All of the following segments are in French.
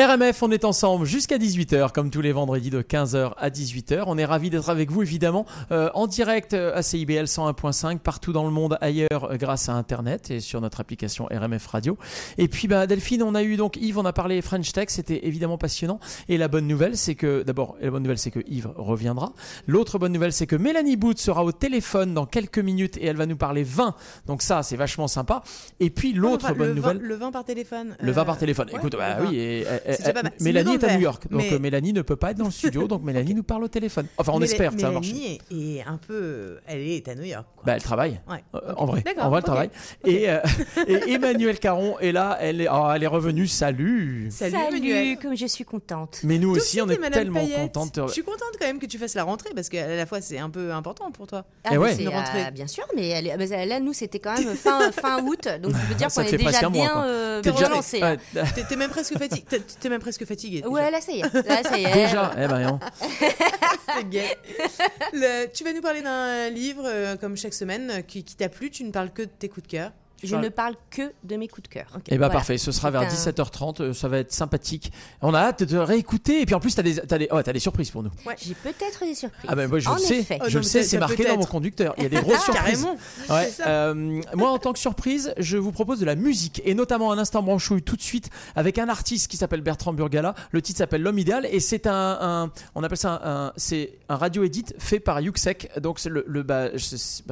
RMF, on est ensemble jusqu'à 18h, comme tous les vendredis de 15h à 18h. On est ravis d'être avec vous, évidemment, en direct à CIBL 101.5, partout dans le monde, ailleurs, grâce à Internet et sur notre application RMF Radio. Et puis, Delphine, on a eu donc Yves, on a parlé French Tech, c'était évidemment passionnant. Et la bonne nouvelle, c'est que, Yves reviendra. L'autre bonne nouvelle, c'est que Mélanie Booth sera au téléphone dans quelques minutes et elle va nous parler vin. Donc ça, c'est vachement sympa. Et puis, l'autre bonne nouvelle... Le vin par téléphone. Le vin par téléphone. Ouais, écoute, oui, Mélanie est à New York, donc Mélanie ne peut pas être dans le studio, donc Mélanie nous parle au téléphone. Enfin, on espère que ça va marcher. Mélanie est un peu... Elle est à New York, quoi. Elle travaille, en vrai, elle travaille. Et Emmanuel Caron est là, elle est revenue, salut Emmanuel. Comme je suis contente. Mais nous aussi, on est tellement contentes. Je suis contente quand même que tu fasses la rentrée, parce qu'à la fois, c'est un peu important pour toi. Ah ouais, bien sûr, mais là, nous, c'était quand même fin août, donc je veux dire qu'on est déjà bien relancés. T'es même presque fatiguée. T'es même presque fatiguée. Ouais, déjà. Là, ça y est. Déjà, c'est gay. Tu vas nous parler d'un livre, comme chaque semaine, qui t'a plu. Tu ne parles que de tes coups de cœur. Je ne parle que de mes coups de cœur. Okay. Parfait, ce sera vers 17h30, ça va être sympathique. On a hâte de réécouter et puis en plus t'as des surprises pour nous. Ouais. J'ai peut-être des surprises. Je le sais, c'est marqué dans mon conducteur. Il y a des grosses surprises. Ouais. Moi en tant que surprise, je vous propose de la musique et notamment un instant branchouille tout de suite avec un artiste qui s'appelle Bertrand Burgala. Le titre s'appelle L'Homme Idéal et c'est on appelle ça c'est un radio edit fait par Youksek. Donc c'est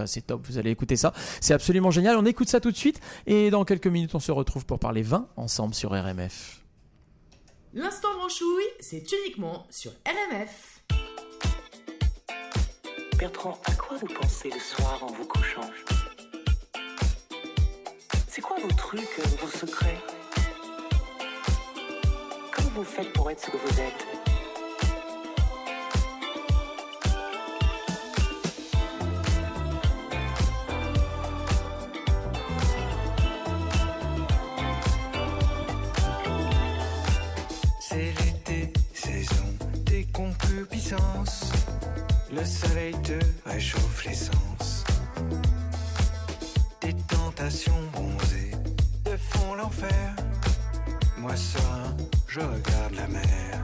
c'est top, vous allez écouter ça. C'est absolument génial. On écoute ça tout de suite et dans quelques minutes on se retrouve pour parler vin ensemble sur RMF. L'instant branchouille, c'est uniquement sur RMF. Bertrand, à quoi vous pensez le soir en vous couchant ? C'est quoi vos trucs, vos secrets ? Comment vous faites pour être ce que vous êtes ? C'est l'été, saison des concupiscences. Le soleil te réchauffe les sens. Des tentations bronzées te font l'enfer. Moi serein, je regarde la mer.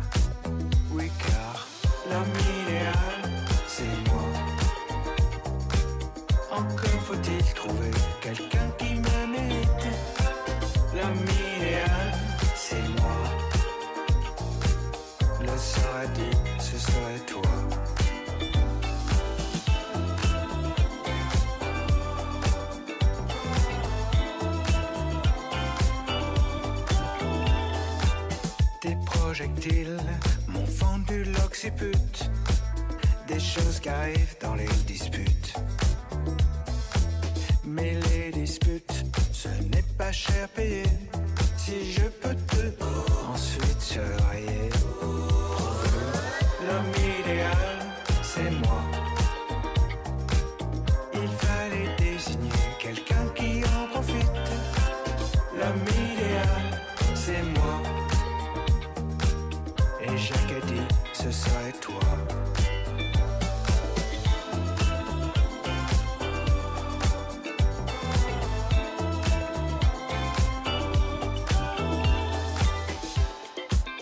Oui car l'homme idéal, c'est moi. Encore faut-il trouver quelqu'un qui m'amène. L'homme idéal, c'est moi. Ce serait dit, ce serait toi. Des projectiles m'ont fendu l'occiput. Des choses qui arrivent dans les disputes. Mais les disputes, ce n'est pas cher payé. Si je peux te ensuite surveiller. L'homme idéal, c'est moi. Il fallait désigner quelqu'un qui en profite. L'homme idéal, c'est moi. Et Jacques a dit, ce serait toi.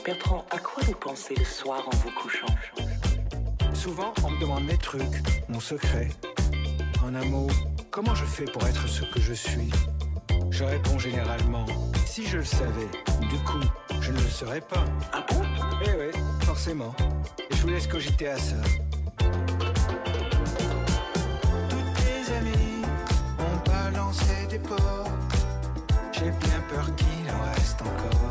Bertrand, à quoi vous pensez le soir en vous couchant ? Souvent, on me demande mes trucs, mon secret. En un mot, comment je fais pour être ce que je suis ? Je réponds généralement, si je le savais, du coup, je ne le serais pas. Ah bon ? Eh oui, forcément. Et je vous laisse cogiter à ça. Toutes tes amies ont balancé des porcs. J'ai bien peur qu'il en reste encore.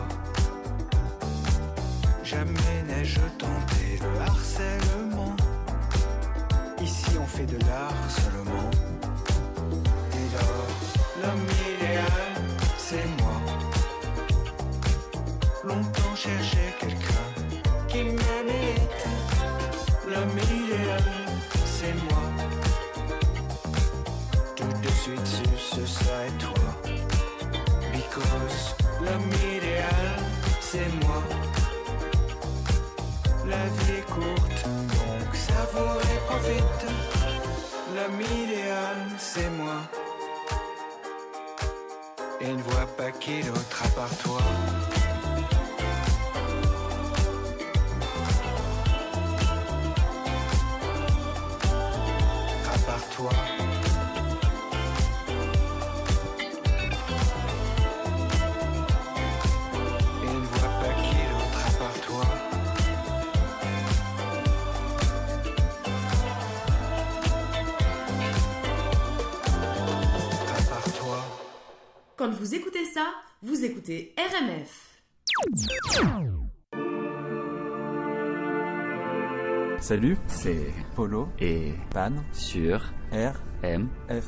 Jamais n'ai-je tenté le harcèlement. Ici on fait de l'art seulement. Dès lors, l'homme idéal, c'est moi. Longtemps cherchais quelqu'un qui m'aimait. L'homme idéal, c'est moi. Tout de suite ce serait toi. Because l'homme idéal, c'est moi. La vie est courte, donc savoure et profite. L'homme idéal, c'est moi. Et ne vois pas qui d'autre à part toi. vous écoutez ça, vous écoutez RMF. Salut, c'est Polo et Pan sur RMF.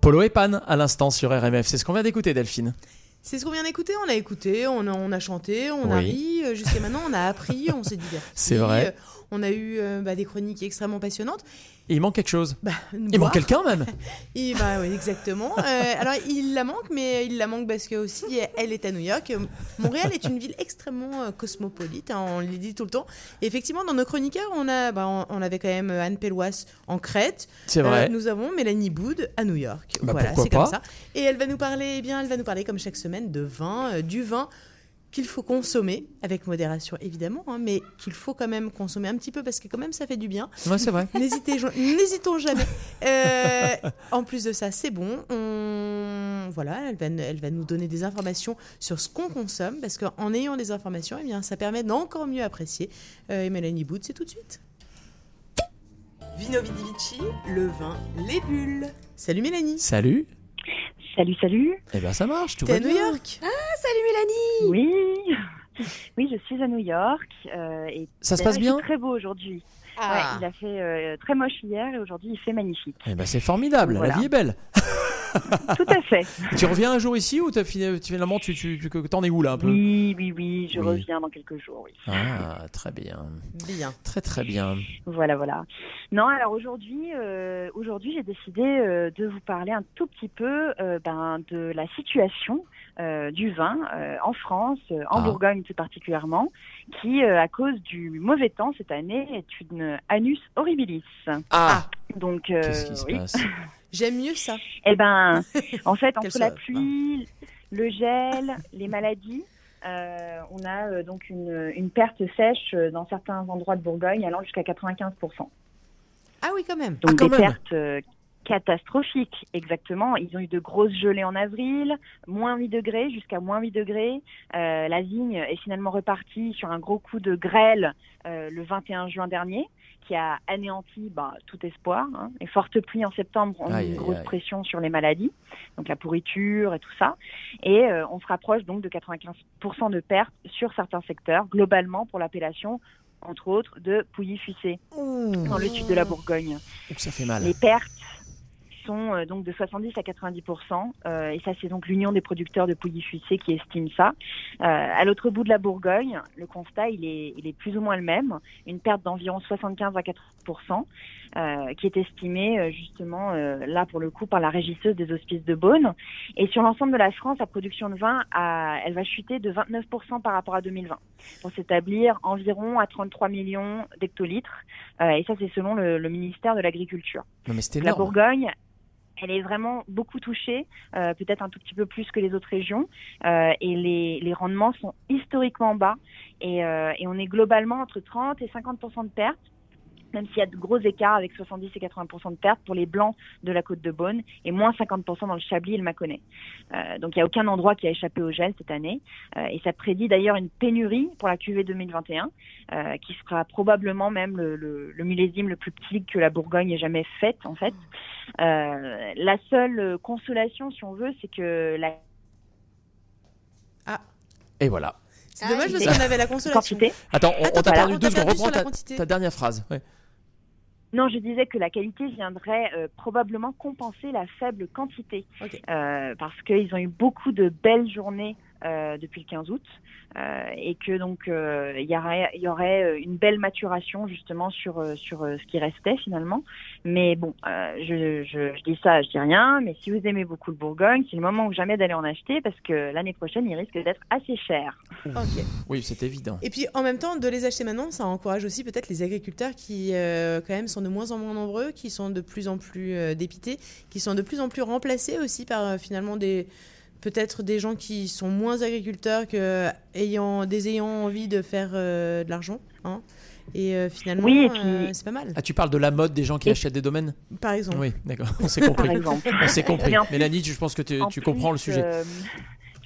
Polo et Pan, à l'instant sur RMF, c'est ce qu'on vient d'écouter, Delphine. C'est ce qu'on vient d'écouter, on a écouté, on a chanté, on a ri, jusqu'à maintenant on a appris, on s'est diverti. C'est vrai. On a eu des chroniques extrêmement passionnantes. Et il manque quelque chose. Il manque quelqu'un même. Oui, exactement. Alors il la manque, mais il la manque parce que aussi elle est à New York. Montréal est une ville extrêmement cosmopolite, hein, on le dit tout le temps. Et effectivement, dans nos chroniqueurs, on avait quand même Anne Pellois en Crète. C'est vrai. Nous avons Mélanie Booth à New York. Voilà, c'est comme ça. Et elle va nous parler comme chaque semaine, de vin, du vin. qu'il faut consommer, avec modération évidemment, hein, mais qu'il faut quand même consommer un petit peu parce que quand même ça fait du bien. Ouais, c'est vrai. N'hésitons jamais. En plus de ça, c'est bon. Voilà, elle va nous donner des informations sur ce qu'on consomme parce qu'en ayant des informations, eh bien, ça permet d'encore mieux apprécier. Et Mélanie Booth, c'est tout de suite. Vino Vidivici, le vin, les bulles. Salut Mélanie. Salut. Salut, salut. Eh bien, ça marche, tout va bien. T'es à New York. Ah, salut Mélanie. Oui, je suis à New York. Et ça se passe bien. Il fait très beau aujourd'hui. Ah. Ouais, il a fait très moche hier et aujourd'hui, il fait magnifique. Eh bien, c'est formidable. Voilà. La vie est belle. Tout à fait. Tu reviens un jour ici ou finalement, t'en es où là un peu ? Oui, je reviens dans quelques jours. Oui. Ah, très bien. Bien. Très, très bien. Voilà. Non, alors aujourd'hui j'ai décidé de vous parler un tout petit peu de la situation du vin en France, en Bourgogne plus particulièrement, qui, à cause du mauvais temps cette année, est une annus horribilis. Ah. Donc, qu'est-ce qui se passe ? J'aime mieux ça. Eh ben, en fait, entre la pluie, le gel, les maladies, on a donc une perte sèche dans certains endroits de Bourgogne allant jusqu'à 95%. Ah oui, quand même. Donc pertes catastrophiques, exactement. Ils ont eu de grosses gelées en avril, -8 degrés, jusqu'à -8 degrés. La vigne est finalement repartie sur un gros coup de grêle le 21 juin dernier, qui a anéanti tout espoir. Hein. Les fortes pluies en septembre ont eu une grosse pression sur les maladies, donc la pourriture et tout ça. Et on se rapproche donc de 95% de pertes sur certains secteurs, globalement pour l'appellation, entre autres, de Pouilly-Fuissé, dans le sud de la Bourgogne. Donc ça fait mal. Les pertes sont donc de 70 à 90%, et ça c'est donc l'Union des producteurs de Pouilly-Fuissé qui estime ça. À l'autre bout de la Bourgogne, le constat il est plus ou moins le même, une perte d'environ 75 à 80%, qui est estimée justement là pour le coup par la régisseuse des Hospices de Beaune. Et sur l'ensemble de la France, la production de vin elle va chuter de 29% par rapport à 2020, pour s'établir environ à 33 millions d'hectolitres, et ça c'est selon le ministère de l'Agriculture. Non, mais c'était énorme. La Bourgogne, elle est vraiment beaucoup touchée, peut-être un tout petit peu plus que les autres régions, et les rendements sont historiquement bas, et on est globalement entre 30 et 50% de pertes, même s'il y a de gros écarts avec 70 et 80% de pertes pour les blancs de la Côte de Beaune et moins 50% dans le Chablis et le Mâconnais. Donc il n'y a aucun endroit qui a échappé au gel cette année, et ça prédit d'ailleurs une pénurie pour la cuvée 2021 qui sera probablement même le millésime le plus petit que la Bourgogne ait jamais fait en fait. La seule consolation si on veut, c'est que la... Ah, et voilà. C'est dommage parce qu'on avait la consolation. Quantité. Attends, on t'a perdu 2 secondes, reprends ta dernière phrase. Ouais. Non, je disais que la qualité viendrait probablement compenser la faible quantité, parce qu'ils ont eu beaucoup de belles journées depuis le 15 août, et que donc il y aurait une belle maturation justement sur ce qui restait finalement. Mais bon, je dis ça, je dis rien. Mais si vous aimez beaucoup le Bourgogne, c'est le moment ou jamais d'aller en acheter parce que l'année prochaine, il risque d'être assez cher. Okay. Oui, c'est évident. Et puis en même temps, de les acheter maintenant, ça encourage aussi peut-être les agriculteurs qui quand même sont de moins en moins nombreux, qui sont de plus en plus dépités, qui sont de plus en plus remplacés aussi par finalement peut-être des gens qui sont moins agriculteurs ayant envie de faire de l'argent. Hein. Et finalement, c'est pas mal. Ah, tu parles de la mode des gens qui achètent des domaines ? Par exemple. Oui, d'accord. On s'est compris. Mélanie, je pense que tu comprends le sujet.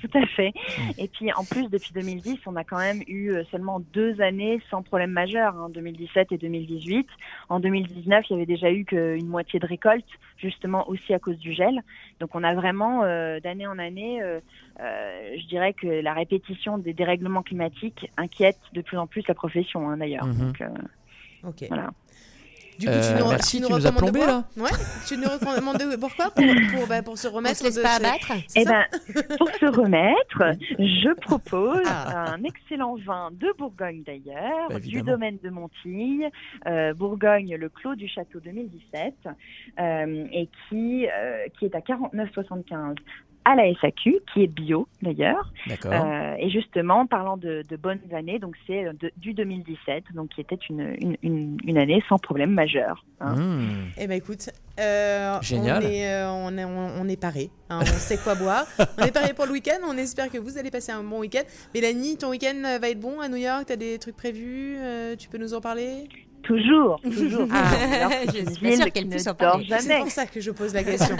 Tout à fait. Et puis, en plus, depuis 2010, on a quand même eu seulement 2 années sans problème majeur, hein, 2017 et 2018. En 2019, il y avait déjà eu qu'une moitié de récolte, justement aussi à cause du gel. Donc, on a vraiment, d'année en année, je dirais que la répétition des dérèglements climatiques inquiète de plus en plus la profession, hein, d'ailleurs. Mm-hmm. Donc, OK. Voilà. Du coup, tu nous as plombé là. Ouais. Tu nous recommandes pourquoi pour se remettre. On se laisse pas abattre. Eh ben, pour se remettre, je propose un excellent vin de Bourgogne d'ailleurs, du domaine de Montille, Bourgogne, le clos du château 2017, et qui est à 49,75 à la SAQ, qui est bio d'ailleurs. D'accord. Et justement, parlant de bonnes années, donc c'est du 2017, donc qui était une année sans problème majeur. Hein. Mmh. Eh ben écoute, génial. On est parés. Hein, on sait quoi boire. On est parés pour le week-end. On espère que vous allez passer un bon week-end. Mélanie, ton week-end va être bon à New York. T'as des trucs prévus. Tu peux nous en parler? Toujours. Ah, alors, je suis pas sûre qu'elle puisse en parler. C'est pour ça que je pose la question.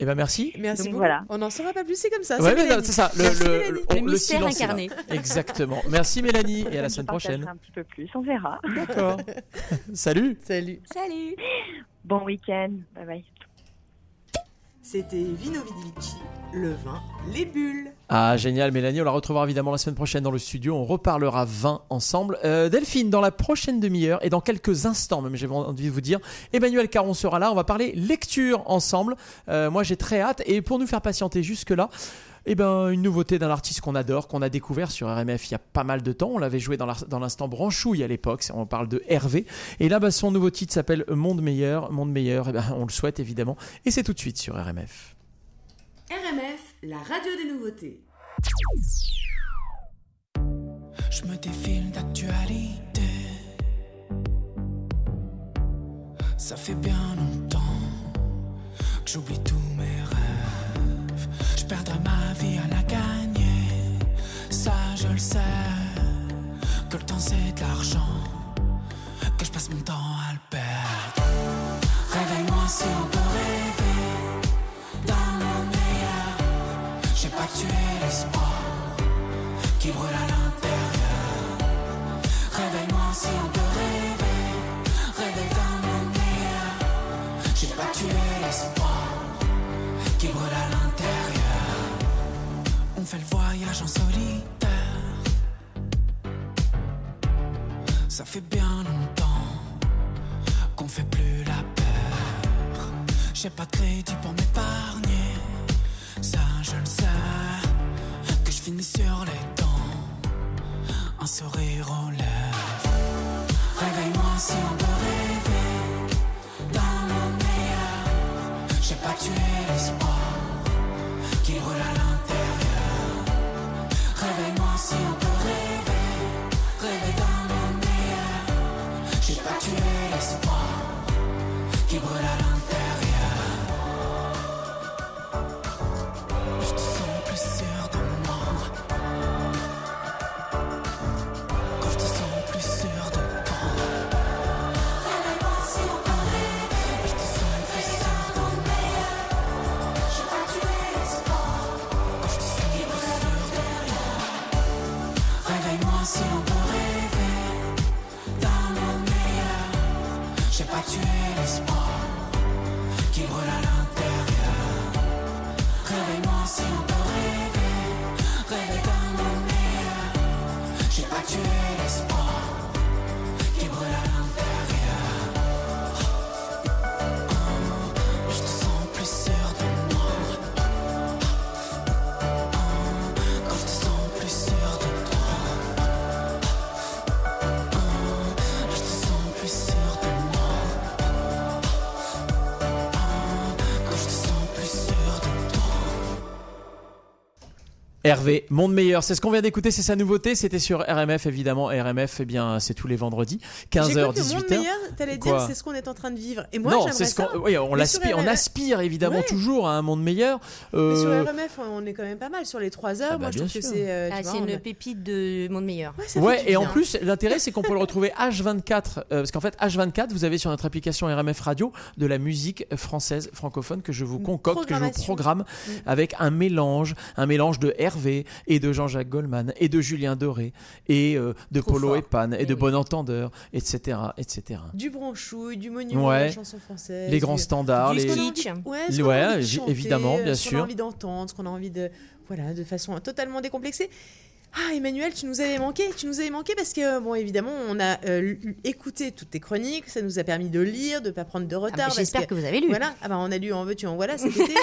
Eh ben merci. Donc, voilà. On n'en saura pas plus, c'est comme ça. Ouais, c'est ça. Le mystère incarné. Exactement. Merci Mélanie et à la semaine prochaine. Un petit peu plus, on verra. D'accord. Salut. Bon week-end. Bye bye. C'était Vino Vidivici, le vin, les bulles. Ah, génial Mélanie, on la retrouvera évidemment la semaine prochaine dans le studio, on reparlera vin ensemble. Delphine, dans la prochaine demi-heure et dans quelques instants même, j'ai envie de vous dire, Emmanuel Caron sera là, on va parler lecture ensemble. Moi j'ai très hâte et pour nous faire patienter jusque-là, eh ben, une nouveauté d'un artiste qu'on adore, qu'on a découvert sur RMF il y a pas mal de temps. On l'avait joué dans l'instant branchouille à l'époque. On parle de Hervé. Et là, ben, son nouveau titre s'appelle Monde Meilleur. Monde Meilleur, eh ben, on le souhaite évidemment. Et c'est tout de suite sur RMF. RMF, la radio des nouveautés. Je me défile d'actualité. Ça fait bien longtemps que j'oublie tous mes rêves. Je perdrai ma vie à la gagner, ça je le sais. Que le temps c'est de l'argent, que je passe mon temps à le perdre. Réveille-moi si on peut rêver d'un monde meilleur. J'ai pas tué l'espoir qui brûle à l'intérieur. Réveille-moi si on peut rêver, rêver d'un monde meilleur. J'ai pas tué l'espoir qui brûle à l'intérieur. On fait le voyage en solitaire. Ça fait bien longtemps qu'on fait plus la peur. J'ai pas de crédit pour m'épargner, ça je le sais. Que je finis sur les dents, un sourire aux lèvres. Réveille-moi si on peut rêver d'un monde meilleur. J'ai pas tué l'espoir qui brûle à l'intérieur. Réveille-moi si on peut rêver, rêver d'un monde meilleur. J'ai pas tué l'espoir qui brûle à l'intérieur. Je te sens plus sûr de moi, quand je te sens plus sûr de toi. Réveille-moi si on peut rêver, je te sens plus sûr de moi. J'ai pas tué l'espoir, quand je te sens plus sûr de moi. Réveille-moi si on peut rêver d'un monde meilleur. J'ai pas tué l'espoir qui brûle à l'intérieur. Réveille-moi si on peut rêver, rêver d'un monde meilleur. J'ai pas tué l'espoir qui brûle à l'intérieur. Je te sens plus sûr de moi, quand je te sens plus sûr de moi. Hervé, Monde Meilleur, c'est ce qu'on vient d'écouter, c'est sa nouveauté, c'était sur RMF évidemment. RMF, eh bien, c'est tous les vendredis, 15h, 18h. Monde Meilleur, t'allais dire, c'est ce qu'on est en train de vivre. Et moi, non, j'aimerais c'est ce ça. Oui, on aspire évidemment toujours à un monde meilleur. Mais sur RMF, on est quand même pas mal, sur les 3 heures, moi je trouve que c'est... c'est une pépite de Monde Meilleur. Ouais, et en plus, l'intérêt, c'est qu'on peut le retrouver H24, parce qu'en fait, H24, vous avez sur notre application RMF Radio de la musique française, francophone, que je vous concocte, que je vous programme, avec un mélange de Hervé et de Jean-Jacques Goldman et de Julien Doré et de Polo et Pan et de Bon Entendeur, etc. Du branchouille, du monument de la chanson française, les grands standards, les kitsch, évidemment, bien sûr, ce qu'on a envie d'entendre, ce qu'on a envie de façon totalement décomplexée. Ah, Emmanuel, tu nous avais manqué parce que, bon, évidemment, on a écouté toutes tes chroniques, ça nous a permis de lire, de ne pas prendre de retard. Ah, bah, j'espère que vous avez lu. Voilà, ah, bah, on a lu en veux-tu, en voilà cet été.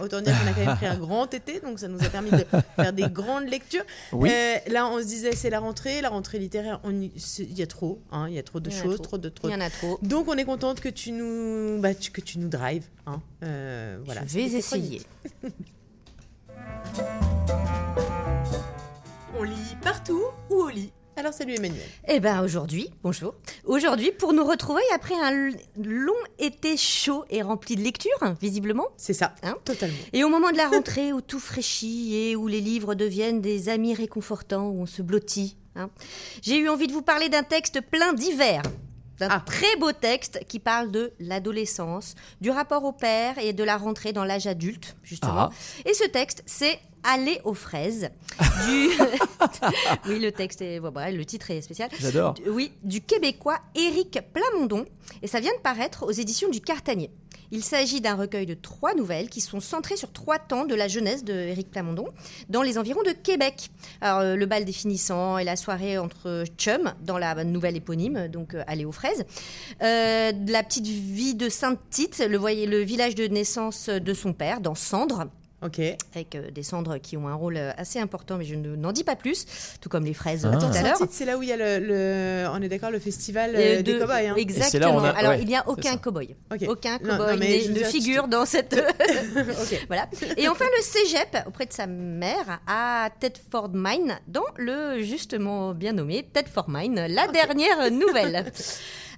Autant dire qu'on a quand même pris un grand été, donc ça nous a permis de faire des grandes lectures. Oui. Là, on se disait, c'est la rentrée littéraire, il y a trop de choses. Il y en a trop. Donc, on est contente que tu nous drives. Hein. Voilà, je vais essayer. On lit partout ou au lit? Alors salut Emmanuel. Eh ben aujourd'hui, bonjour. Aujourd'hui pour nous retrouver après un long été chaud et rempli de lecture, visiblement. C'est ça, hein, totalement. Et au moment de la rentrée où tout fraîchit et où les livres deviennent des amis réconfortants, où on se blottit, hein, j'ai eu envie de vous parler d'un texte plein d'hiver. Un très beau texte qui parle de l'adolescence, du rapport au père et de la rentrée dans l'âge adulte, justement. Ah. Et ce texte, c'est « Aller aux fraises ». Oui, le texte est... le titre est spécial. J'adore. Oui, du Québécois Éric Plamondon. Et ça vient de paraître aux Éditions du Cartanier. Il s'agit d'un recueil de 3 nouvelles qui sont centrées sur 3 temps de la jeunesse de Éric Plamondon dans les environs de Québec. Alors, le bal des finissants et la soirée entre chums dans la nouvelle éponyme, donc Aller aux fraises. La petite vie de Sainte-Tite, le village de naissance de son père, dans Cendres. Okay. Avec des cendres qui ont un rôle assez important, mais je n'en dis pas plus, tout comme les fraises tout à l'heure. C'est là où il y a on est d'accord, le festival des cow-boys. Hein. Exactement. Alors, il n'y a aucun cow-boy. Okay. Aucun cow-boy ne figure dans cette... Okay. Voilà. Et enfin, le cégep, auprès de sa mère, à Thetford Mines, dans le justement bien nommé Thetford Mines, la dernière nouvelle.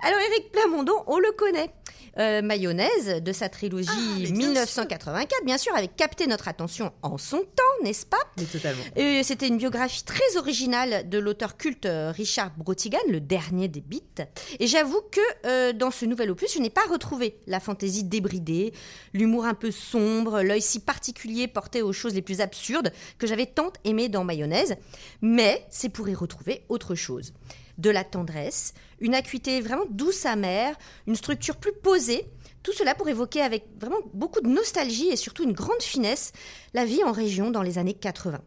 Alors, Éric Plamondon, on le connaît. Mayonnaise, de sa trilogie 1984, bien sûr, avait capté notre attention en son temps, n'est-ce pas ? Mais totalement. C'était une biographie très originale de l'auteur culte Richard Brotigan, le dernier des Beats. Et j'avoue que dans ce nouvel opus, je n'ai pas retrouvé la fantaisie débridée, l'humour un peu sombre, l'œil si particulier porté aux choses les plus absurdes que j'avais tant aimé dans Mayonnaise. Mais c'est pour y retrouver autre chose. De la tendresse, une acuité vraiment douce amère, une structure plus posée, tout cela pour évoquer avec vraiment beaucoup de nostalgie et surtout une grande finesse la vie en région dans les années 80.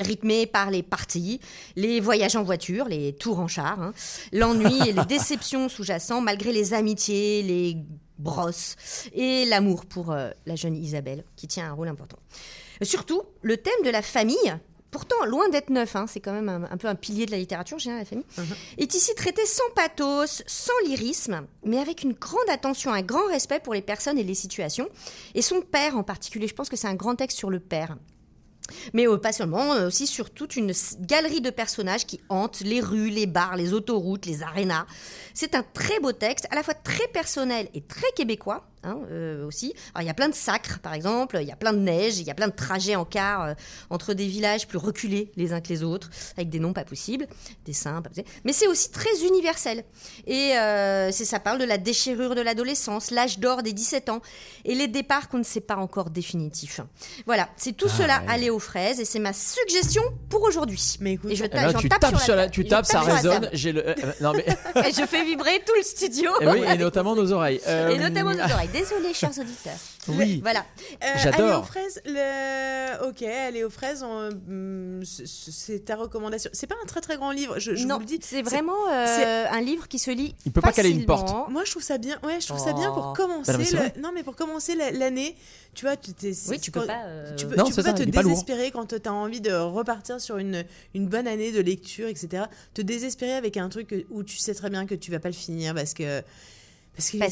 Rythmée par les parties, les voyages en voiture, les tours en char, hein, l'ennui et les déceptions sous-jacents malgré les amitiés, les brosses et l'amour pour la jeune Isabelle qui tient un rôle important. Surtout, le thème de la famille, pourtant, loin d'être neuf, hein, c'est quand même un peu un pilier de la littérature, j'ai la famille, est ici traité sans pathos, sans lyrisme, mais avec une grande attention, un grand respect pour les personnes et les situations, et son père en particulier. Je pense que c'est un grand texte sur le père. Mais pas seulement, aussi sur toute une galerie de personnages qui hantent les rues, les bars, les autoroutes, les arénas. C'est un très beau texte, à la fois très personnel et très québécois, hein, aussi. Alors, il y a plein de sacres, par exemple, il y a plein de neige, il y a plein de trajets en car entre des villages plus reculés les uns que les autres, avec des noms pas possibles, des saints pas possibles. Mais c'est aussi très universel. Et ça parle de la déchirure de l'adolescence, l'âge d'or des 17 ans, et les départs qu'on ne sait pas encore définitifs. Voilà, c'est tout cela, Aller aux fraises, et c'est ma suggestion pour aujourd'hui. Mais écoute, et tu tapes, ça résonne. Et je fais vibrer tout le studio. Et oui, et notamment nos oreilles. Et notamment nos oreilles. Désolée, chers auditeurs. Oui. Voilà. J'adore. Aller aux fraises. Ok, Aller aux fraises. C'est ta recommandation. C'est pas un très très grand livre. Je vous le dis. C'est vraiment un livre qui se lit. Il peut facilement. Pas caler une porte. Moi, je trouve ça bien. Ouais, je trouve ça bien pour commencer. Pour commencer l'année, tu vois, tu peux pas te désespérer quand t'as envie de repartir sur une bonne année de lecture, etc. Te désespérer avec un truc où tu sais très bien que tu vas pas le finir parce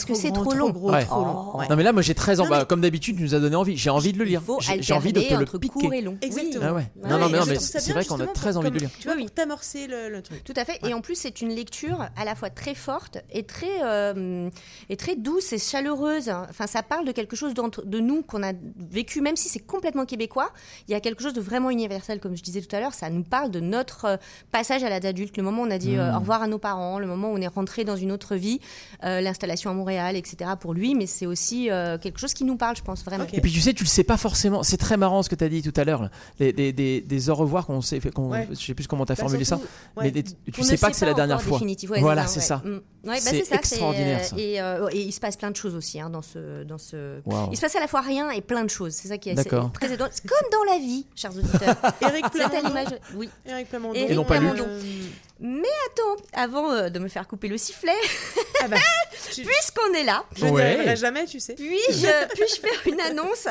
que c'est trop long. Trop long. Non mais là moi j'ai très envie, comme d'habitude tu nous as donné envie, j'ai envie de le lire, j'ai envie de te le piquer. Exactement. Ah ouais. Non mais c'est vrai qu'on a très envie de le lire. Tu vois, pour t'amorcer le truc. Tout à fait. Ouais. Et en plus c'est une lecture à la fois très forte et très douce et chaleureuse. Enfin ça parle de quelque chose de nous qu'on a vécu, même si c'est complètement québécois. Il y a quelque chose de vraiment universel, comme je disais tout à l'heure. Ça nous parle de notre passage à l'âge adulte, le moment où on a dit au revoir à nos parents, le moment où on est rentré dans une autre vie, l'installation relation à Montréal, etc. pour lui, mais c'est aussi quelque chose qui nous parle, je pense, vraiment. Okay. Et puis tu le sais pas forcément. C'est très marrant ce que tu as dit tout à l'heure. Des au revoir qu'on sait, ouais. Je sais plus comment tu as formulé surtout, ça, ouais. Mais tu sais pas que c'est la dernière fois. Ouais, voilà, c'est ça. Ouais, c'est ça, extraordinaire. Ça. Et il se passe plein de choses aussi hein, dans ce. Wow. Il se passe à la fois rien et plein de choses. C'est ça qui est très étonnant. C'est comme dans la vie, chers auditeurs. Éric Plamondon. Oui. Éric Plamondon. Et non pas Luc. Mais attends, avant de me faire couper le sifflet, puisqu'on est là, je ne reviendrai jamais, tu sais. Puis-je faire une annonce?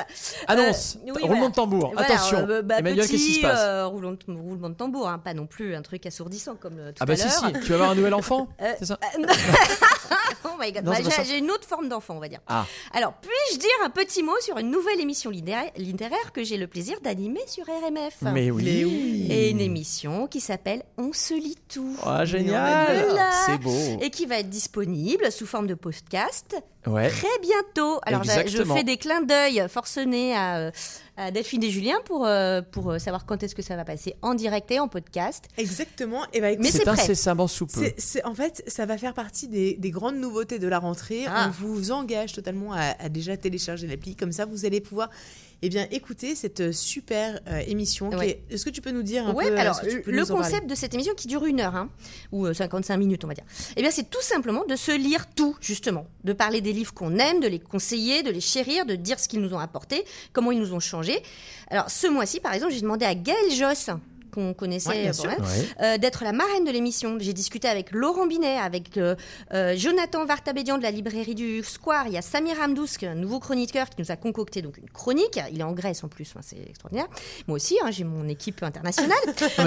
Roulement de tambour. Voilà, attention. Emmanuel, qu'est-ce qui se passe? Roulement de tambour, hein, pas non plus un truc assourdissant comme tout à l'heure. Ah bah si, tu vas avoir un nouvel enfant, c'est ça? Oh my God, j'ai une autre forme d'enfant, on va dire. Ah. Alors, puis-je dire un petit mot sur une nouvelle émission littéraire que j'ai le plaisir d'animer sur RMF? Mais oui. Et une émission qui s'appelle On se lit tout. Ah, génial. C'est beau. Et qui va être disponible sous forme de podcast très bientôt. Alors, je fais des clins d'œil forcenés à Delphine et Julien pour savoir quand est-ce que ça va passer en direct et en podcast. Exactement. Et bah, mais c'est incessamment sous peu. En fait, ça va faire partie des grandes nouveautés de la rentrée. On vous engage totalement à déjà télécharger l'appli. Comme ça, vous allez pouvoir... Eh bien, écoutez cette super émission. Qui est... Est-ce que tu peux nous dire un peu... Alors, le concept de cette émission qui dure 1 heure, hein, ou 55 minutes, on va dire, eh bien, c'est tout simplement de se lire tout, justement. De parler des livres qu'on aime, de les conseiller, de les chérir, de dire ce qu'ils nous ont apporté, comment ils nous ont changé. Alors, ce mois-ci, par exemple, j'ai demandé à Gaël Josse, qu'on connaissait d'être la marraine de l'émission. J'ai discuté avec Laurent Binet, avec Jonathan Vartabédian de la librairie du Square. Il y a Samir Hamdous, un nouveau chroniqueur qui nous a concocté donc une chronique. Il est en Grèce en plus, enfin, c'est extraordinaire. Moi aussi, hein, j'ai mon équipe internationale.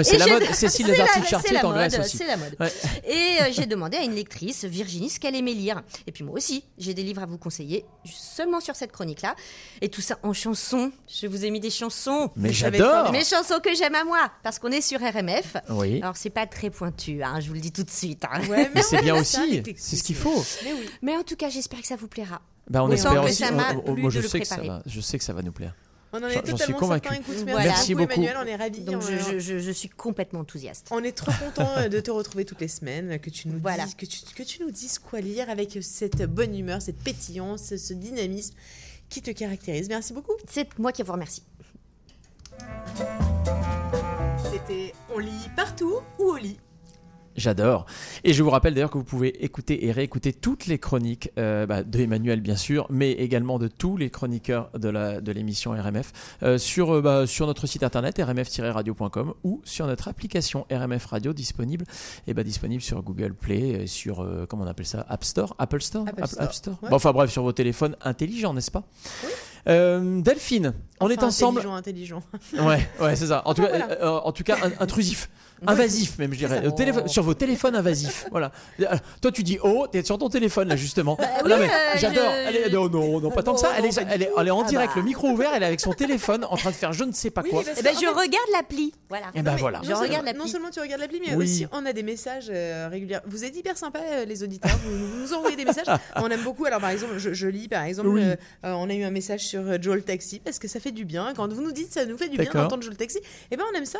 C'est la mode, Cécile des articles Chartier en Grèce aussi. C'est la mode. Ouais. Et j'ai demandé à une lectrice, Virginie, ce qu'elle aimait lire. Et puis moi aussi, j'ai des livres à vous conseiller seulement sur cette chronique-là. Et tout ça en chansons. Je vous ai mis des chansons. Mais j'adore. Mes chansons que j'aime à moi. Parce qu'on est sur RMF. Oui. Alors, c'est pas très pointu, hein, je vous le dis tout de suite. Hein. Ouais, mais c'est bien aussi, c'est ce qu'il faut. Mais en tout cas, j'espère que ça vous plaira. Bah, on espère aussi. Moi, je sais que ça va nous plaire. On en est totalement convaincus. Merci beaucoup, Emmanuel, on est ravis. Donc, je suis complètement enthousiaste. On est trop contents de te retrouver toutes les semaines, que tu nous dises, que tu nous dises quoi lire avec cette bonne humeur, cette pétillance, ce dynamisme qui te caractérise. Merci beaucoup. C'est moi qui vous remercie. C'était On lit partout ou au lit. J'adore. Et je vous rappelle d'ailleurs que vous pouvez écouter et réécouter toutes les chroniques de Emmanuel bien sûr, mais également de tous les chroniqueurs de l'émission RMF sur notre site internet rmf-radio.com ou sur notre application RMF Radio disponible sur Google Play, sur comment on appelle ça, Apple Store. Ouais. Bon, enfin bref, sur vos téléphones intelligents, n'est-ce pas? Oui. Delphine, on est ensemble. Intelligent. Ouais, c'est ça. En tout cas, intrusif, invasif même, je dirais. Sur vos téléphones invasifs, voilà. Toi, tu dis t'es sur ton téléphone là justement. J'adore. Elle est pas tant que ça. Elle est en direct, le micro ouvert, elle est avec son téléphone en train de faire je ne sais pas quoi. Je regarde l'appli. Voilà. Non seulement tu regardes l'appli, mais aussi on a des messages réguliers. Vous êtes hyper sympa les auditeurs. Vous nous envoyez des messages. On aime beaucoup. Alors par exemple, je lis par exemple, on a eu un message sur Joel Taxi parce que ça fait du bien quand vous nous dites ça nous fait du bien d'entendre Joel Taxi. Et ben on aime ça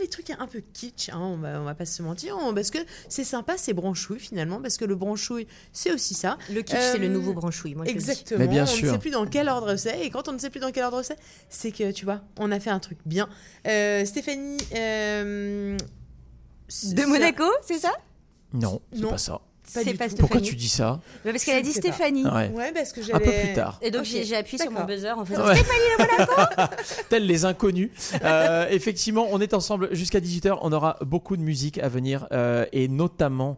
les trucs un peu kitsch, hein, on va pas se mentir, parce que c'est sympa, c'est branchouille finalement, parce que le branchouille c'est aussi ça, le kitsch c'est le nouveau branchouille, moi je exactement mais bien on sûr. Ne sait plus dans quel ordre c'est, et quand on ne sait plus dans quel ordre c'est que tu vois on a fait un truc bien. Stéphanie de Monaco, c'est ça? Non, c'est pas ça. Pas du tout. Pourquoi tu dis ça? Parce qu'elle a dit Stéphanie. Ouais, parce que j'allais... Un peu plus tard. Et donc j'ai appuyé sur mon buzzer en faisant Stéphanie le Monaco. Tels les inconnus. Effectivement, on est ensemble jusqu'à 18h. On aura beaucoup de musique à venir et notamment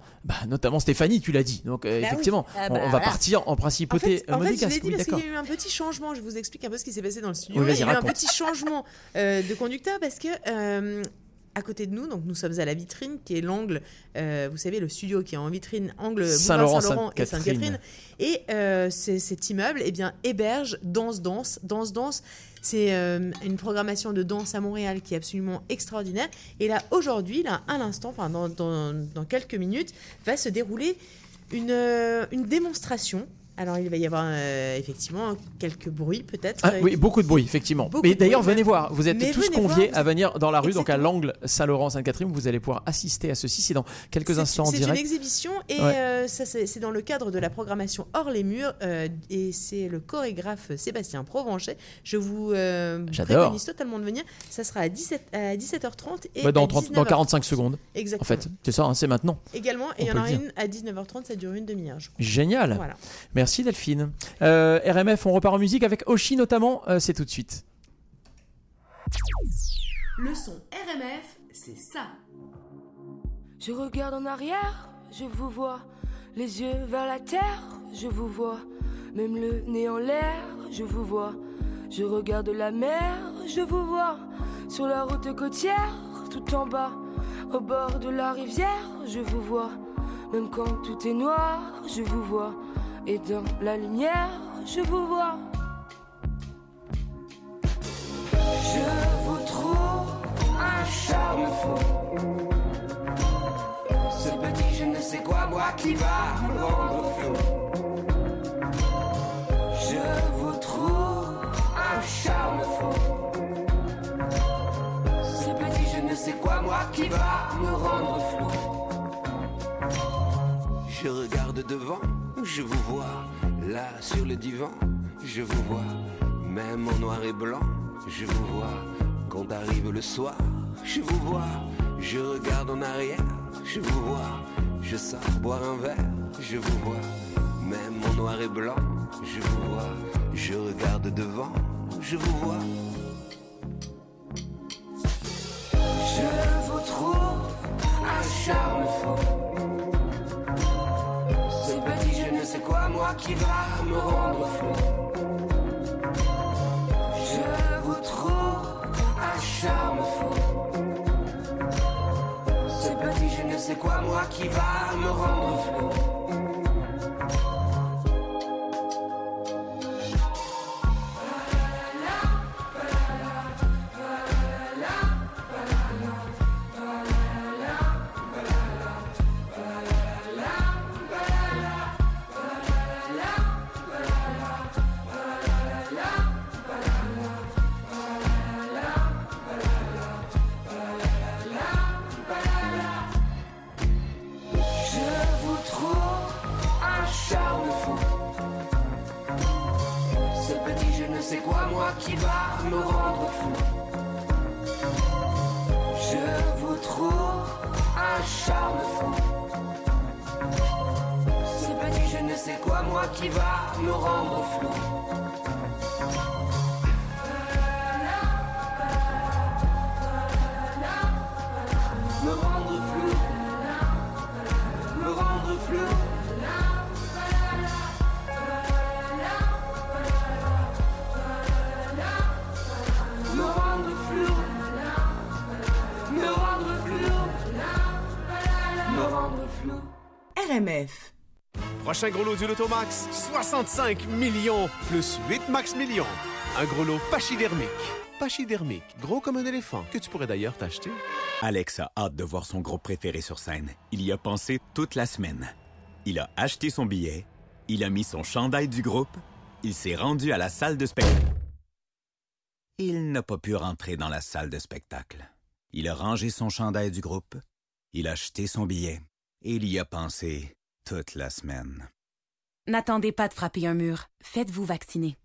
Stéphanie, tu l'as dit. Donc effectivement, on va partir en principauté monégasque. En fait, je l'ai dit parce qu'il y a eu un petit changement. Je vous explique un peu ce qui s'est passé dans le studio. Il y a eu un petit changement de conducteur parce que... à côté de nous, donc nous sommes à la vitrine qui est l'angle, vous savez le studio qui est en vitrine, angle Boulevard Saint-Laurent et Sainte-Catherine, et cet immeuble héberge Danse-Danse. C'est une programmation de danse à Montréal qui est absolument extraordinaire, et là aujourd'hui, à l'instant, dans quelques minutes, va se dérouler une démonstration Alors, il va y avoir effectivement quelques bruits, peut-être. Ah, oui, beaucoup de bruits, effectivement. Mais d'ailleurs, venez voir. Vous êtes tous conviés à venir dans la rue, donc à l'angle Saint-Laurent-Sainte-Catherine. Vous allez pouvoir assister à ceci. C'est dans quelques instants en direct. C'est une exhibition et ça, c'est dans le cadre de la programmation Hors les Murs. Et c'est le chorégraphe Sébastien Provencher. Je vous préconise totalement de venir. Ça sera à 17h30 et dans 45 secondes. Exactement. En fait, c'est ça, hein, c'est maintenant. Également, et il y en a une à 19h30, ça dure une demi-heure. Génial. Voilà. Merci Delphine. RMF, on repart en musique avec Oshi notamment, c'est tout de suite. Le son RMF, c'est ça. Je regarde en arrière, je vous vois. Les yeux vers la terre, je vous vois. Même le nez en l'air, je vous vois. Je regarde la mer, je vous vois. Sur la route côtière, tout en bas. Au bord de la rivière, je vous vois. Même quand tout est noir, je vous vois. Et dans la lumière, je vous vois. Je vous trouve un charme fou. Ce petit je ne sais quoi, moi qui va me rendre fou. Je vous trouve un charme fou. Ce petit je ne sais quoi, moi qui va me rendre fou. Je regarde devant. Je vous vois, là sur le divan, je vous vois, même en noir et blanc, je vous vois, quand arrive le soir, je vous vois, je regarde en arrière, je vous vois, je sors boire un verre, je vous vois, même en noir et blanc, je vous vois, je regarde devant, je vous vois. Je vous trouve un charme fou. C'est quoi moi qui va me rendre fou. Je vous trouve un charme fou. Ce petit je ne sais quoi moi qui va me rendre fou. Prochain gros lot du Loto Max, 65 millions plus 8 max millions. Un gros lot pachydermique. Pachydermique, gros comme un éléphant, que tu pourrais d'ailleurs t'acheter. Alex a hâte de voir son groupe préféré sur scène. Il y a pensé toute la semaine. Il a acheté son billet, il a mis son chandail du groupe, il s'est rendu à la salle de spectacle. Il n'a pas pu rentrer dans la salle de spectacle. Il a rangé son chandail du groupe, il a acheté son billet et il y a pensé toute la semaine. N'attendez pas de frapper un mur. Faites-vous vacciner.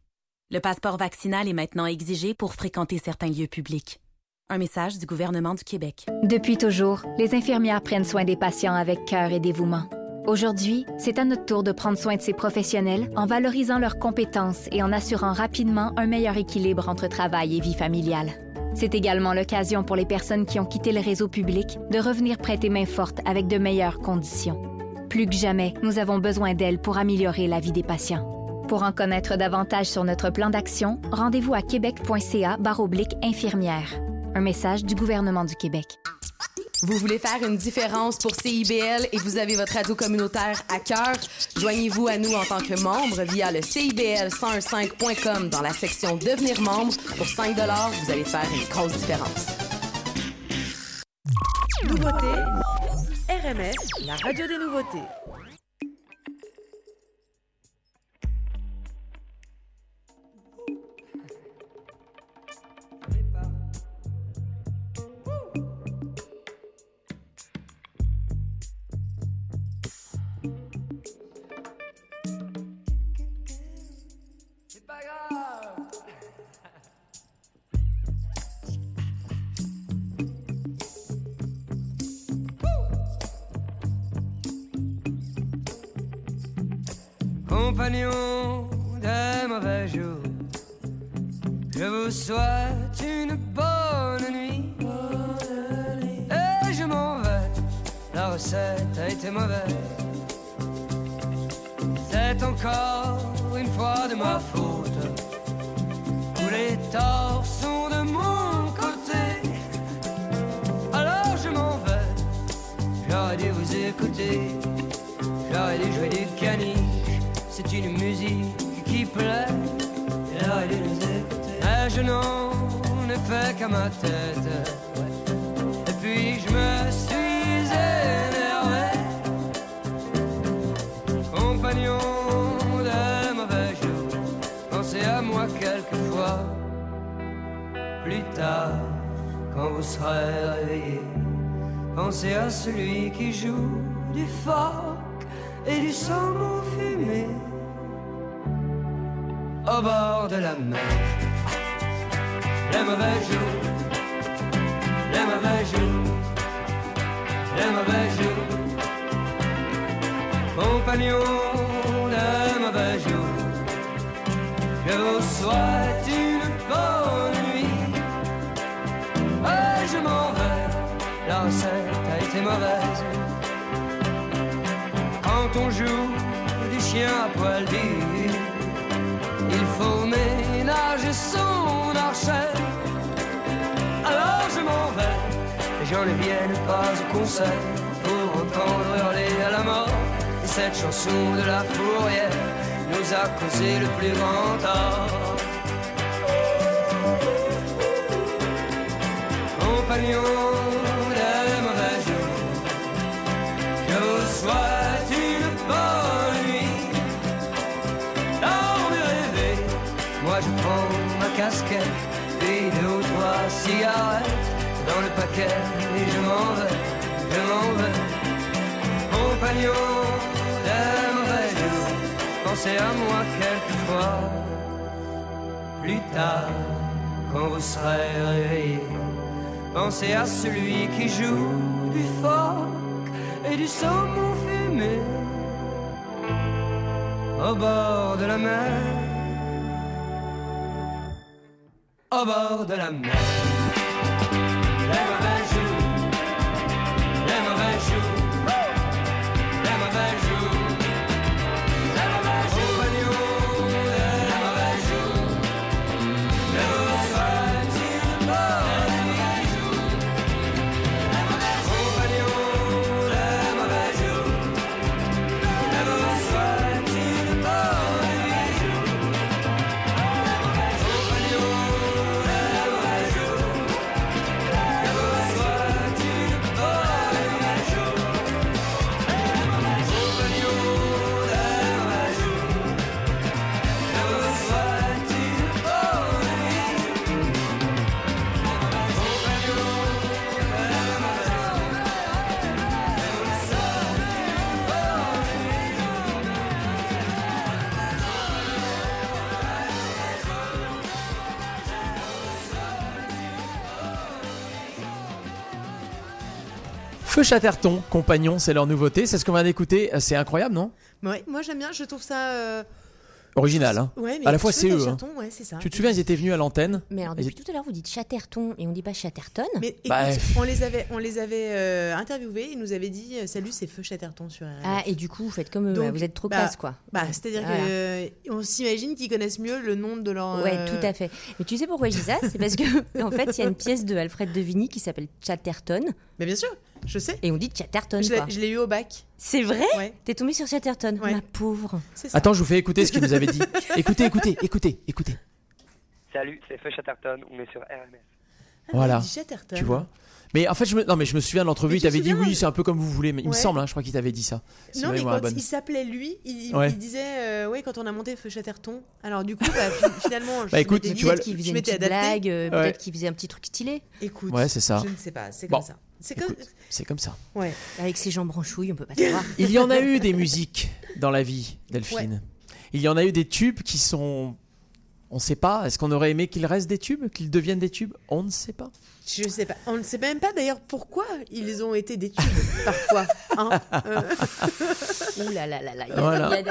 Le passeport vaccinal est maintenant exigé pour fréquenter certains lieux publics. Un message du gouvernement du Québec. Depuis toujours, les infirmières prennent soin des patients avec cœur et dévouement. Aujourd'hui, c'est à notre tour de prendre soin de ces professionnels en valorisant leurs compétences et en assurant rapidement un meilleur équilibre entre travail et vie familiale. C'est également l'occasion pour les personnes qui ont quitté le réseau public de revenir prêter main forte avec de meilleures conditions. Plus que jamais, nous avons besoin d'elle pour améliorer la vie des patients. Pour en connaître davantage sur notre plan d'action, rendez-vous à québec.ca/infirmière. Un message du gouvernement du Québec. Vous voulez faire une différence pour CIBL et vous avez votre radio communautaire à cœur? Joignez-vous à nous en tant que membre via le CIBL1015.com dans la section Devenir membre. Pour 5 $ vous allez faire une grosse différence. Nouveauté. RMF, la radio des nouveautés. pas grave. Compagnons des mauvais jours, je vous souhaite une bonne nuit. Et je m'en vais, la recette a été mauvaise. C'est encore une fois de ma faute, tous les torts sont de mon côté. Alors je m'en vais, j'aurais dû vous écouter, j'aurais dû jouer du caniche. C'est une musique qui plaît, mais je n'en ai fait qu'à ma tête. Et puis je me suis énervé. Compagnon de mauvais jours, pensez à moi quelquefois. Plus tard, quand vous serez réveillé, pensez à celui qui joue du fort et du saumon fumé au bord de la mer. Les mauvais jours, les mauvais jours, les mauvais jours. Compagnons de mauvais jours, je vous souhaite une bonne nuit. Et je m'en vais, la recette a été mauvaise. Quand on joue du chien à poil dur, il faut ménager son archet. Alors je m'en vais, les gens ne viennent pas au concert pour entendre hurler à la mort. Et cette chanson de la fourrière nous a causé le plus grand tort. Compagnons des mauvais jours, je vous souhaite une bonne nuit. Dormez, rêvez, moi je prends ma casquette, puis deux ou trois cigarettes dans le paquet et je m'en vais, je m'en vais. Compagnon des mauvais jours, pensez à moi quelquefois. Plus tard, quand vous serez réveillés, pensez à celui qui joue du fort et du saumon fumé au bord de la mer, au bord de la mer. Les mauvais jours, les mauvais jours, les mauvais jours, les mauvais jours, les mauvais jours, les mauvais jours. Feu Chatterton, Compagnon, c'est leur nouveauté, c'est ce qu'on vient d'écouter, c'est incroyable, non ? Ouais, moi j'aime bien, je trouve ça... Original, hein. Ouais, mais à la fois c'est eux. Hein. Ouais, c'est ça. Tu te souviens, ils étaient venus à l'antenne. Mais alors, depuis tout à l'heure, vous dites Chatterton et on dit pas Chatterton. Mais écoute, bah, on les avait interviewés, ils nous avaient dit salut, c'est Feu Chatterton sur RMF. Ah, et du coup, vous faites comme eux, vous êtes trop classe, quoi. Bah, c'est-à-dire qu'on s'imagine qu'ils connaissent mieux le nom de leur. Ouais, tout à fait. Mais tu sais pourquoi je dis ça ? C'est parce que, en fait, il y a une pièce de Alfred de Vigny qui s'appelle Chatterton. Mais bien sûr, je sais. Et on dit Chatterton. Je l'ai eu au bac. C'est vrai ? Ouais. T'es tombé sur Chatterton, ouais. Ma pauvre. Attends, je vous fais écouter ce qu'il nous avait dit. Écoutez. Salut, c'est Feu Chatterton, on est sur RMF. Ah, voilà. Tu vois ? Mais en fait, je me souviens de l'entrevue, il t'avait dit oui, c'est un peu comme vous voulez, mais il me semble, hein, je crois qu'il t'avait dit ça. Si non, mais quand il s'appelait lui, il disait ouais, quand on a monté Feu Chatterton. Alors du coup, finalement, je m'étais adapté. Peut-être qu'il faisait un petit truc stylé. Écoute, ouais, c'est ça. Je ne sais pas, c'est comme ça. C'est comme ça. Ouais. Avec ses jambes branchouilles, on peut pas savoir. Il y en a eu des musiques dans la vie, Delphine. Ouais. Il y en a eu des tubes qui sont On ne sait pas. Est-ce qu'on aurait aimé qu'ils restent des tubes, qu'ils deviennent des tubes ? On ne sait pas. Je ne sais pas. On ne sait même pas d'ailleurs pourquoi ils ont été des tubes parfois. Hein Ouh là là là là. Voilà. Ça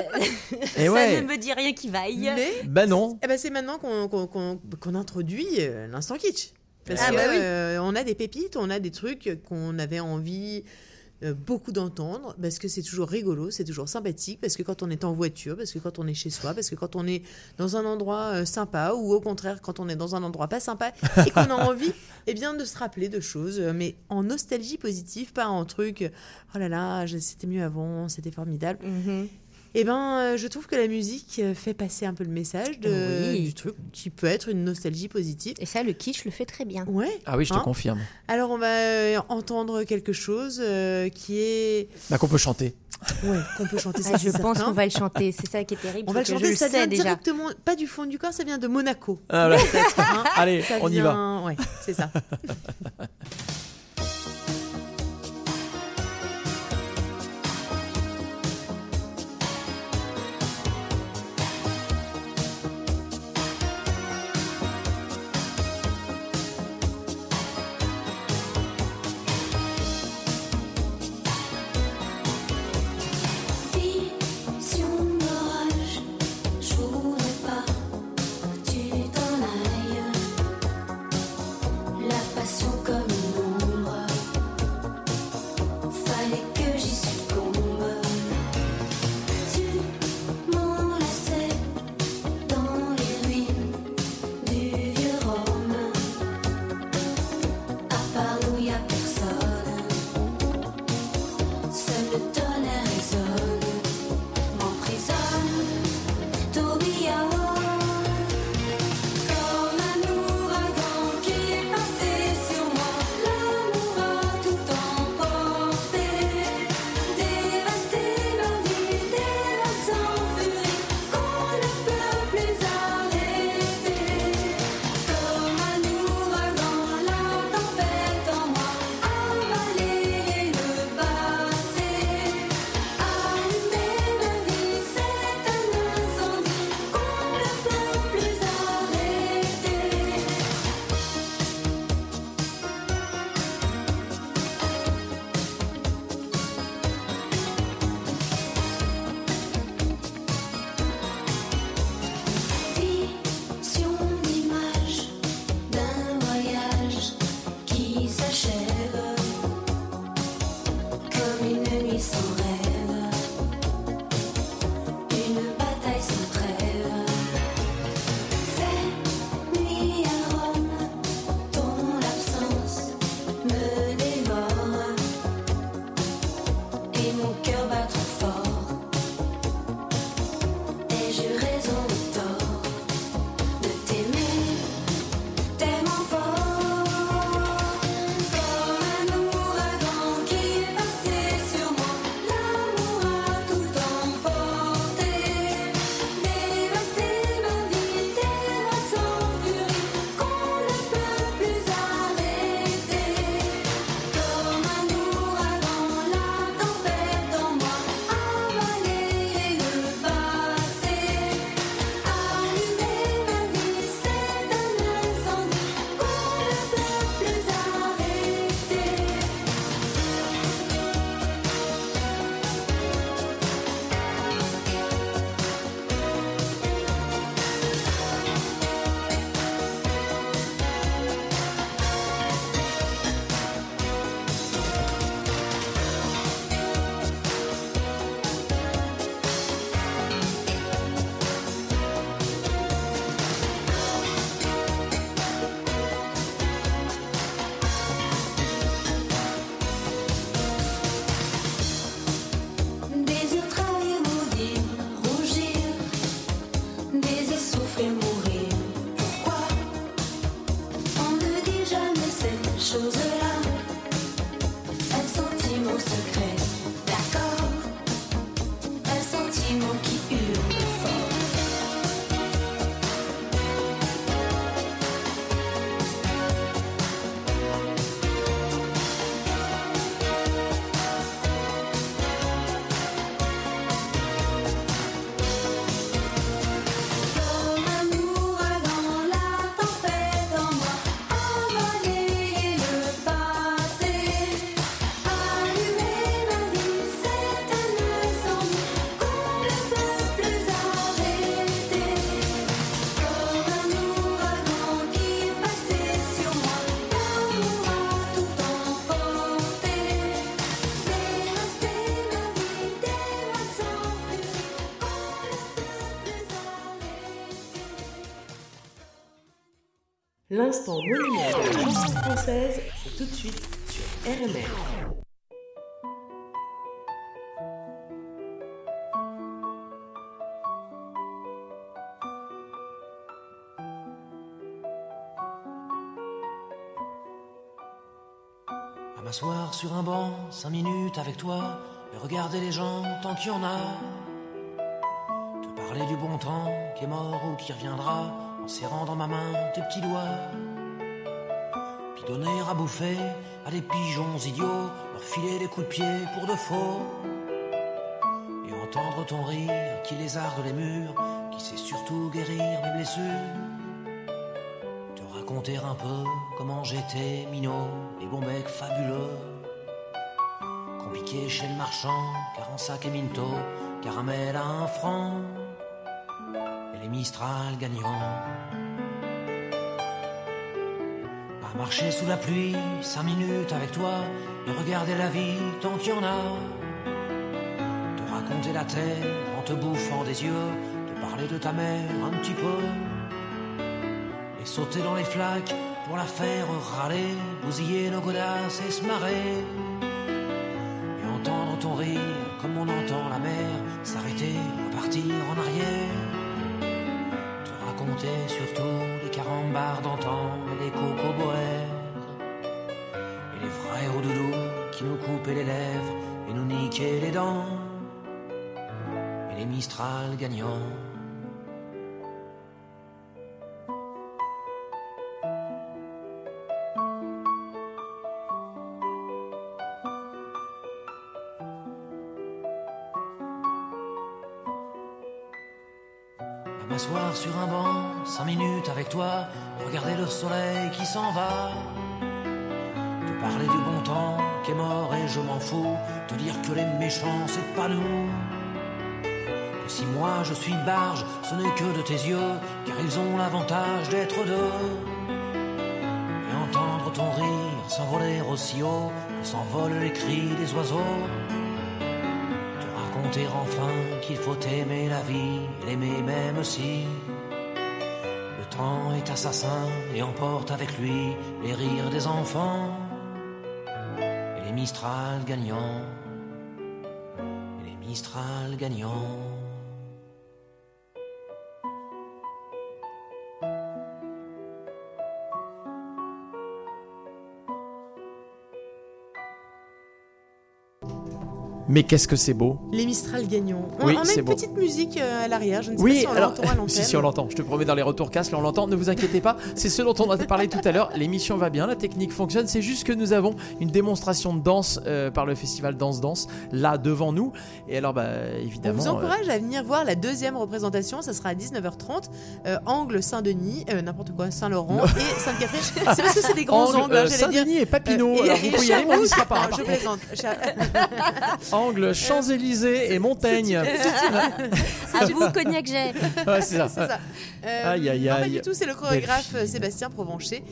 ne me dit rien qui vaille. Mais non. Eh ben c'est maintenant qu'on introduit l'instant kitsch. Parce qu'on a des pépites, on a des trucs qu'on avait envie beaucoup d'entendre, parce que c'est toujours rigolo, c'est toujours sympathique, parce que quand on est en voiture, parce que quand on est chez soi, parce que quand on est dans un endroit sympa, ou au contraire quand on est dans un endroit pas sympa et qu'on a envie de se rappeler de choses, mais en nostalgie positive, pas en truc oh là là, c'était mieux avant, c'était formidable. Mm-hmm. Eh bien, je trouve que la musique fait passer un peu le message du truc qui peut être une nostalgie positive. Et ça, le kitsch le fait très bien. Ouais. Ah oui, je te confirme. Alors, on va entendre quelque chose qui est... qu'on peut chanter. Ouais, qu'on peut chanter. Ça, je pense qu'on va le chanter. C'est ça qui est terrible. On va le chanter, ça vient directement, pas du fond du corps, ça vient de Monaco. Ah, là, allez, on y va. Ouais, c'est ça. Passion comme une ombre. L'instant monument de la chanson française, c'est tout de suite sur RMF. À m'asseoir sur un banc, 5 minutes avec toi, et regarder les gens tant qu'il y en a. Te parler du bon temps qui est mort ou qui reviendra, en serrant dans ma main tes petits doigts. Puis donner à bouffer à des pigeons idiots, leur filer des coups de pied pour de faux, et entendre ton rire qui lézarde les murs, qui sait surtout guérir mes blessures. Te raconter un peu comment j'étais minot, les bons becs fabuleux compliqués chez le marchand, car en sac et minto, caramel à 1 franc, les Mistral gagnants. À marcher sous la pluie, 5 minutes avec toi, et regarder la vie tant qu'il y en a. Te raconter la terre en te bouffant des yeux, te parler de ta mère un petit peu, et sauter dans les flaques pour la faire râler, bousiller nos godasses et se marrer, et entendre ton rire comme on entend la mer s'arrêter, repartir en arrière. Comptez surtout les carambars d'antan et les cocoboères, et les frères au doudou qui nous coupaient les lèvres et nous niquaient les dents, et les Mistral gagnants. M'asseoir sur un banc, 5 minutes avec toi, regarder le soleil qui s'en va, te parler du bon temps qui est mort et je m'en fous, te dire que les méchants c'est pas nous, que si moi je suis barge, ce n'est que de tes yeux, car ils ont l'avantage d'être deux, et entendre ton rire s'envoler aussi haut que s'envolent les cris des oiseaux. Te raconter enfin qu'il faut aimer la vie et l'aimer même si le temps est assassin et emporte avec lui les rires des enfants, et les Mistral gagnants, et les Mistral gagnants. Mais qu'est-ce que c'est beau, les Mistral gagnants. Oui, on met une petite musique à l'arrière, je ne sais pas si on l'entend à l'antenne. Si on l'entend, je te promets, dans les retours casse, là on l'entend, ne vous inquiétez pas, c'est ce dont on a parlé tout à l'heure, l'émission va bien, la technique fonctionne, c'est juste que nous avons une démonstration de danse par le festival Danse-Danse, là devant nous, et alors évidemment... On vous encourage à venir voir la deuxième représentation, ça sera à 19h30, angle Saint-Denis, n'importe quoi, Saint-Laurent et Sainte-Catherine, c'est parce que c'est des grands angles, Saint-Denis et Papineau, alors vous pouvez y aller, mais on n'y sera pas. Je plaisante. Angle Champs-Élysées et Montaigne. Ah, je vous connais que j'ai. Ouais, c'est ça. C'est ça. Aïe, aïe, aïe. Pas du tout, c'est le chorégraphe Sébastien Provencher,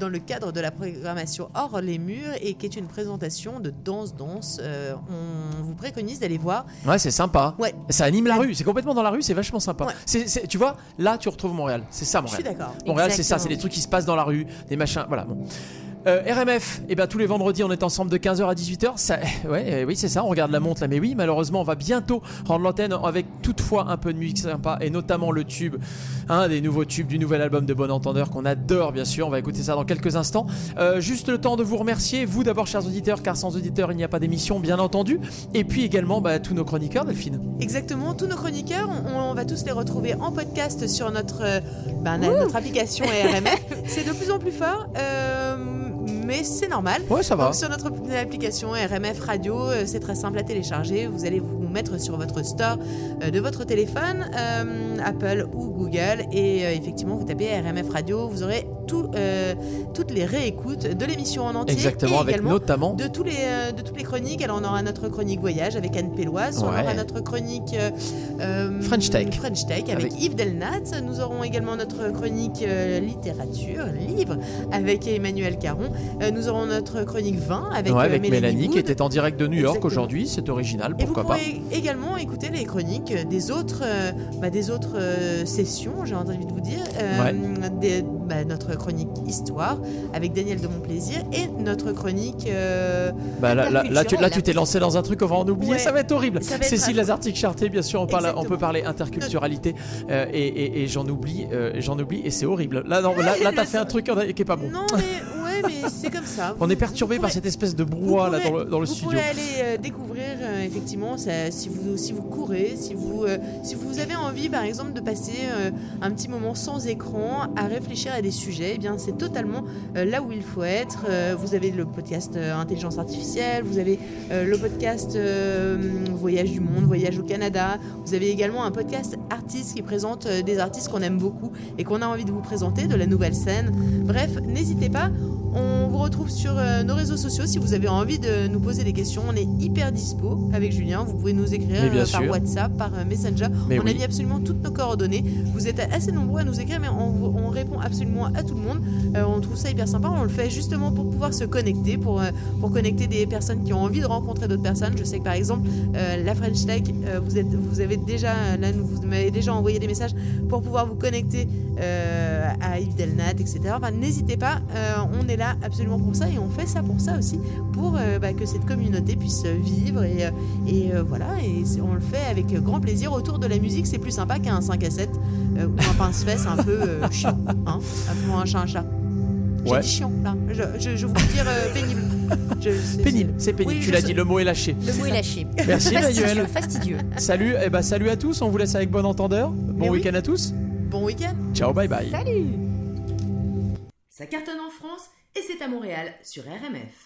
dans le cadre de la programmation Hors les Murs, et qui est une présentation de danse-danse. On vous préconise d'aller voir. Ouais, c'est sympa. Ouais. Ça anime la rue, c'est complètement dans la rue, c'est vachement sympa. Ouais. Tu vois, là, tu retrouves Montréal. C'est ça, Montréal. Je suis d'accord. Montréal, c'est ça, c'est des trucs qui se passent dans la rue, des machins. Voilà, bon. RMF, et ben tous les vendredis on est ensemble de 15h à 18h. Oui, c'est ça, on regarde la montre là, mais oui, malheureusement on va bientôt rendre l'antenne avec toutefois un peu de musique sympa, et notamment le tube, un des nouveaux tubes du nouvel album de Bon Entendeur qu'on adore bien sûr. On va écouter ça dans quelques instants. Juste le temps de vous remercier, vous d'abord, chers auditeurs, car sans auditeurs il n'y a pas d'émission, bien entendu, et puis également tous nos chroniqueurs, Delphine. Exactement, tous nos chroniqueurs, on va tous les retrouver en podcast sur notre application RMF. C'est de plus en plus fort. Mais c'est normal. Ouais, ça va. Donc, sur notre application RMF Radio, c'est très simple à télécharger. Vous allez vous mettre sur votre store de votre téléphone, Apple ou Google, et effectivement, vous tapez RMF Radio, vous aurez toutes les réécoutes de l'émission en entier. Exactement, et avec notamment de toutes les chroniques. Alors on aura notre chronique voyage avec Anne Pellois, on aura notre chronique French Tech avec Yves Delnat. Nous aurons également notre chronique littérature, livre, avec Emmanuel Caron. Nous aurons notre chronique vin avec Mélanie Booth, qui était en direct de New York. Exactement. Aujourd'hui, c'est original, pourquoi pas. Et vous également écouter les chroniques des autres, sessions, j'ai envie de vous dire, notre chronique Histoire avec Daniel de Montplaisir et notre chronique... tu t'es lancé dans un truc qu'on va en oublier, ça va être horrible. Cécile Lazartic-Chartier, bien sûr, on peut parler interculturalité et j'en oublie et c'est horrible. Là, t'as fait un truc qui est pas bon. Non, mais... mais c'est comme ça. On est perturbé par cette espèce de brouhaha là dans le studio. Vous pouvez aller découvrir effectivement ça, si vous courez, si vous avez envie par exemple de passer un petit moment sans écran à réfléchir à des sujets, eh bien c'est totalement là où il faut être. Vous avez le podcast Intelligence Artificielle, vous avez le podcast Voyage du Monde, Voyage au Canada. Vous avez également un podcast Artistes qui présente des artistes qu'on aime beaucoup et qu'on a envie de vous présenter, de la nouvelle scène. Bref, n'hésitez pas. On vous retrouve sur nos réseaux sociaux si vous avez envie de nous poser des questions. On est hyper dispo avec Julien. Vous pouvez nous écrire par WhatsApp, par Messenger. On a mis absolument toutes nos coordonnées. Vous êtes assez nombreux à nous écrire, mais on répond absolument à tout le monde. On trouve ça hyper sympa. On le fait justement pour pouvoir se connecter, pour connecter des personnes qui ont envie de rencontrer d'autres personnes. Je sais que par exemple, la French Tech, vous m'avez déjà envoyé des messages pour pouvoir vous connecter à Yves Delnat, etc. Enfin, n'hésitez pas. On est là absolument pour ça et on fait ça pour ça aussi, pour que cette communauté puisse vivre et on le fait avec grand plaisir. Autour de la musique, c'est plus sympa qu'un 5 à 7 ou un pince-fesse un peu chiant, hein, un chat, un chat. J'ai dit chiant là, je voulais dire pénible. C'est pénible, oui, tu l'as dit, le mot est lâché. Merci Manuel. Fastidieux. Salut, salut à tous, on vous laisse avec Bon Entendeur. Bon week-end à tous. Bon week-end. Ciao, bye bye. Salut. Ça cartonne en France et c'est à Montréal sur RMF.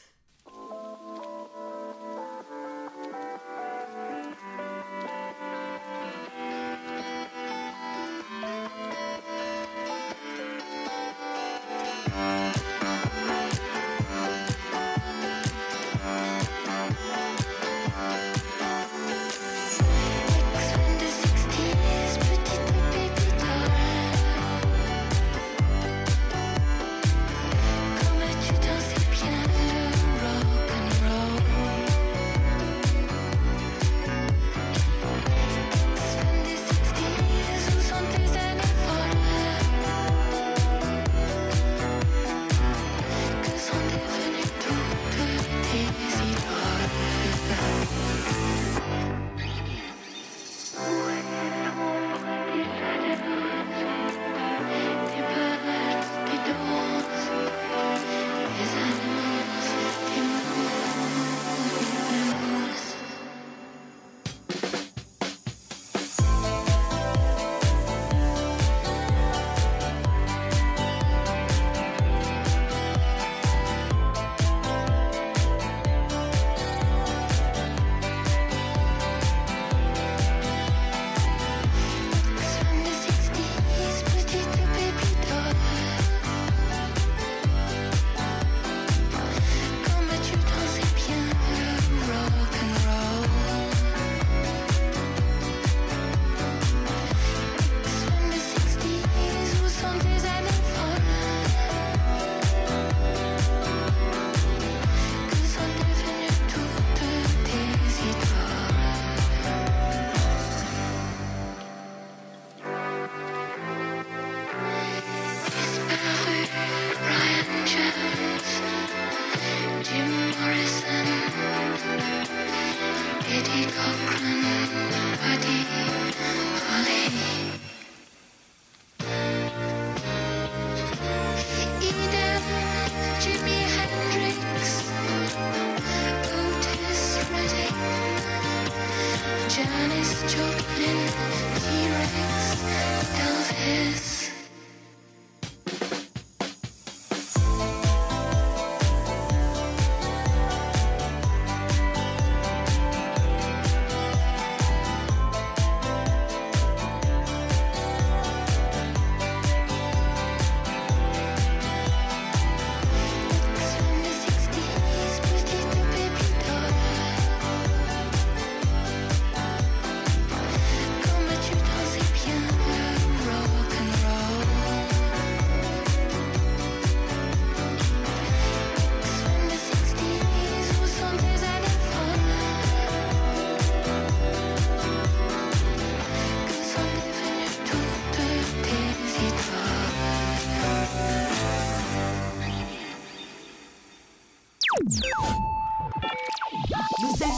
Nostalgie,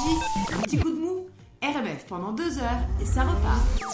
un petit coup de mou, RMF pendant 2 heures et ça repart.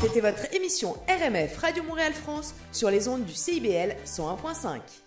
C'était votre émission RMF Radio Montréal France sur les ondes du CIBL 101.5.